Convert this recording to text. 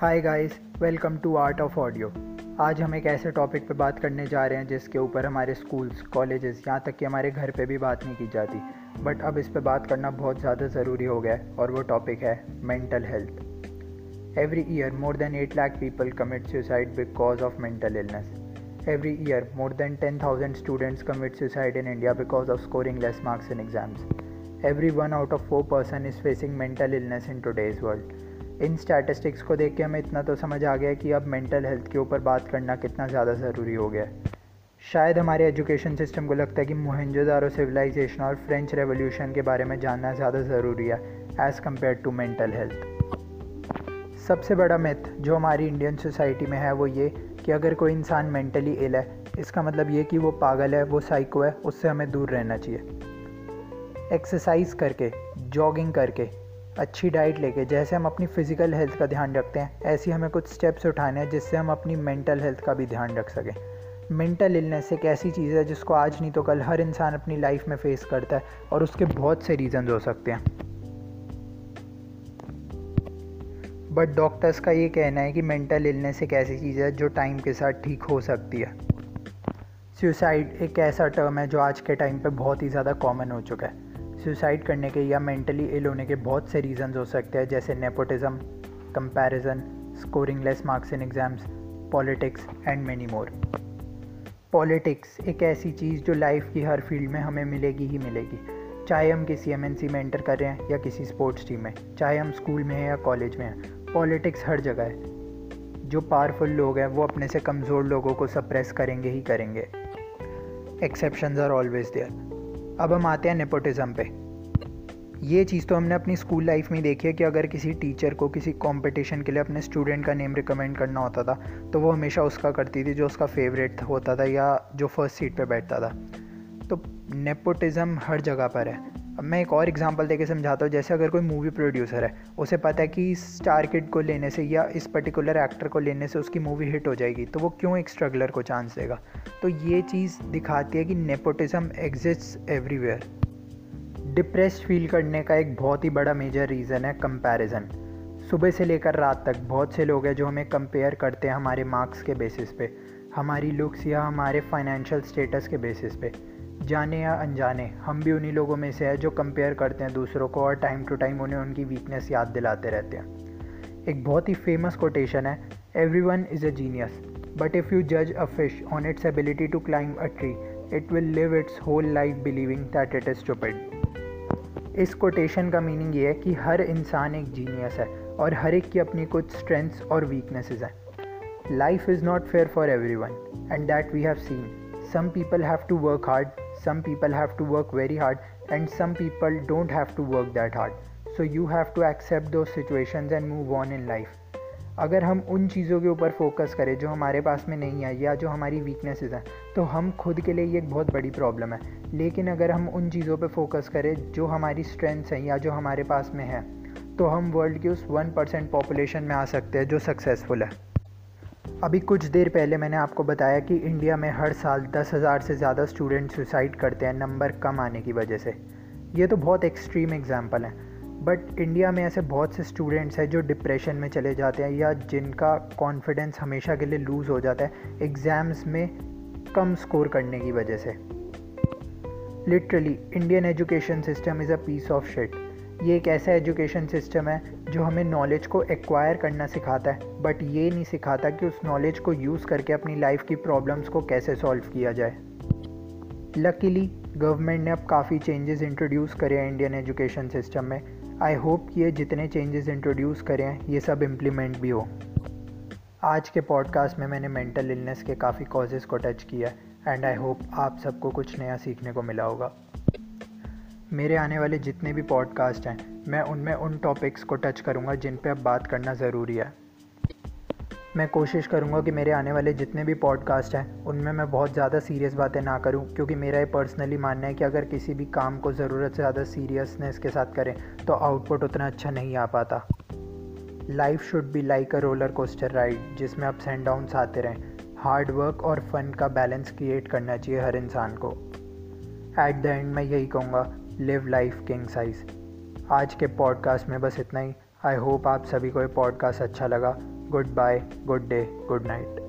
Hi guys, welcome to art of audio. आज हम एक ऐसे टॉपिक पे बात करने जा रहे हैं जिसके ऊपर हमारे स्कूल्स, कॉलेजेस, यहाँ तक कि हमारे घर पे भी बात नहीं की जाती, बट अब इस पे बात करना बहुत ज़्यादा ज़रूरी हो गया है। और वो टॉपिक है mental health. Every year more than 8 lakh people commit suicide because of mental illness. Every year more than 10,000 students commit suicide in India because of scoring less marks in exams. Every one out of 4 person is facing mental illness in today's world. In statistics को देख के हमें इतना तो समझ आ गया कि अब मेंटल हेल्थ के ऊपर बात करना कितना ज़्यादा ज़रूरी हो गया है। शायद हमारे एजुकेशन सिस्टम को लगता है कि मोहेंजोदारो सिविलाइजेशन और फ्रेंच रेवोल्यूशन के बारे में जानना ज़्यादा ज़रूरी है as compare to mental health. सबसे बड़ा मिथ जो हमारी इंडियन सोसाइटी में है वो ये कि अगर कोई इंसान मेंटली इल है, इसका मतलब ये कि वो पागल है, वो साइको है, उससे हमें दूर रहना चाहिए। एक्सरसाइज करके, जॉगिंग करके, अच्छी डाइट लेके, जैसे हम अपनी फ़िज़िकल हेल्थ का ध्यान रखते हैं, ऐसी हमें कुछ स्टेप्स उठाने हैं जिससे हम अपनी मेंटल हेल्थ का भी ध्यान रख सकें। मेंटल इलनेस एक ऐसी चीज़ है जिसको आज नहीं तो कल हर इंसान अपनी लाइफ में फेस करता है और उसके बहुत से रीज़न्स हो सकते हैं। बट डॉक्टर्स का ये कहना है कि मेंटल इलनेस एक ऐसी चीज़ है जो टाइम के साथ ठीक हो सकती है। सुसाइड एक ऐसा टर्म है जो आज के टाइम पर बहुत ही ज़्यादा कॉमन हो चुका है। सुसाइड करने के या मेंटली इल होने के बहुत से रीज़न्स हो सकते हैं, जैसे nepotism, comparison, scoring less marks in exams, politics and many more. Politics एक ऐसी चीज़ जो लाइफ की हर फील्ड में हमें मिलेगी ही मिलेगी, चाहे हम किसी MNC में एंटर कर रहे हैं या किसी स्पोर्ट्स टीम में, चाहे हम स्कूल में हैं या कॉलेज में हैं, पॉलिटिक्स हर जगह है। जो पावरफुल लोग हैं वो अपने से कमज़ोर लोगों को सप्रेस करेंगे ही करेंगे। Exceptions are always there. अब हम आते हैं नेपोटिज़म पे। ये चीज़ तो हमने अपनी स्कूल लाइफ में देखी है कि अगर किसी टीचर को किसी कंपटीशन के लिए अपने स्टूडेंट का नेम रिकमेंड करना होता था तो वो हमेशा उसका करती थी जो उसका फेवरेट होता था या जो फर्स्ट सीट पे बैठता था। तो नेपोटिज़म हर जगह पर है। अब मैं एक और एग्जांपल देके समझाता हूँ। जैसे अगर कोई मूवी प्रोड्यूसर है, उसे पता है कि इस स्टार किड को लेने से या इस पर्टिकुलर एक्टर को लेने से उसकी मूवी हिट हो जाएगी, तो वो क्यों एक स्ट्रगलर को चांस देगा। तो ये चीज़ दिखाती है कि nepotism exists everywhere. Depressed feel करने का एक बहुत ही बड़ा मेजर रीज़न है कंपैरिजन। सुबह से लेकर रात तक बहुत से लोग हैं जो हमें कंपेयर करते हैं हमारे मार्क्स के बेसिस पे, हमारी लुक्स या हमारे फाइनेंशियल स्टेटस के बेसिस पे। जाने या अनजाने हम भी उन्हीं लोगों में से है जो कंपेयर करते हैं दूसरों को और टाइम टू टाइम उन्हें उनकी वीकनेस याद दिलाते रहते हैं। एक बहुत ही फेमस कोटेशन है, everyone is a genius but if you जज a fish on its ability to climb a tree it will live its whole life believing that it is stupid. इस कोटेशन का मीनिंग ये है कि हर इंसान एक genius है और हर एक की अपनी कुछ स्ट्रेंथ्स और वीकनेसेस हैं। Life is not fair for everyone and that we have seen. Some people have to work hard, some people have to work very hard, and some people don't have to work that hard. So you have to accept those situations and move on in life. अगर हम उन चीज़ों के ऊपर focus करें जो हमारे पास में नहीं है या जो हमारी वीकनेसेस हैं तो हम खुद के लिए ये एक बहुत बड़ी प्रॉब्लम है। लेकिन अगर हम उन चीज़ों पर फोकस करें जो हमारी स्ट्रेंथ्स हैं या जो हमारे पास में है तो हम वर्ल्ड की उस 1% पॉपुलेशन में आ सकते हैं जो सक्सेसफुल है। अभी कुछ देर पहले मैंने आपको बताया कि इंडिया में हर साल 10,000 से ज़्यादा स्टूडेंट सुसाइड करते हैं नंबर कम आने की वजह से। ये तो बहुत एक्सट्रीम एग्जांपल है, बट इंडिया में ऐसे बहुत से स्टूडेंट्स हैं जो डिप्रेशन में चले जाते हैं या जिनका कॉन्फिडेंस हमेशा के लिए लूज़ हो जाता है एग्ज़ाम्स में कम स्कोर करने की वजह से। Literally Indian education system is a piece of shit. ये एक ऐसा एजुकेशन सिस्टम है जो हमें नॉलेज को एक्वायर करना सिखाता है, बट ये नहीं सिखाता कि उस नॉलेज को यूज़ करके अपनी लाइफ की प्रॉब्लम्स को कैसे सॉल्व किया जाए। लकीली गवर्नमेंट ने अब काफ़ी चेंजेस इंट्रोड्यूस करे हैं इंडियन एजुकेशन सिस्टम में। आई होप कि ये जितने चेंजेस इंट्रोड्यूस करे हैं ये सब इम्प्लीमेंट भी हो। आज के पॉडकास्ट में मैंने मेंटल इलनेस के काफ़ी कॉजेज़ को टच किया एंड आई होप आप सबको कुछ नया सीखने को मिला होगा। मेरे आने वाले जितने भी पॉडकास्ट हैं मैं उनमें उन टॉपिक्स को टच करूँगा जिन पे अब बात करना ज़रूरी है। मैं कोशिश करूँगा कि मेरे आने वाले जितने भी पॉडकास्ट हैं उनमें मैं बहुत ज़्यादा सीरियस बातें ना करूँ, क्योंकि मेरा ये पर्सनली मानना है कि अगर किसी भी काम को ज़रूरत से ज़्यादा सीरियसनेस के साथ करें तो आउटपुट उतना अच्छा नहीं आ पाता। Life should be like a roller coaster ride जिसमें अप्स एंड डाउन्स आते रहें। हार्ड वर्क और फन का बैलेंस क्रिएट करना चाहिए हर इंसान को। एट द एंड मैं यही कहूँगा, लिव लाइफ किंग साइज। आज के पॉडकास्ट में बस इतना ही। आई होप आप सभी को ये पॉडकास्ट अच्छा लगा। Good bye, good day, good night.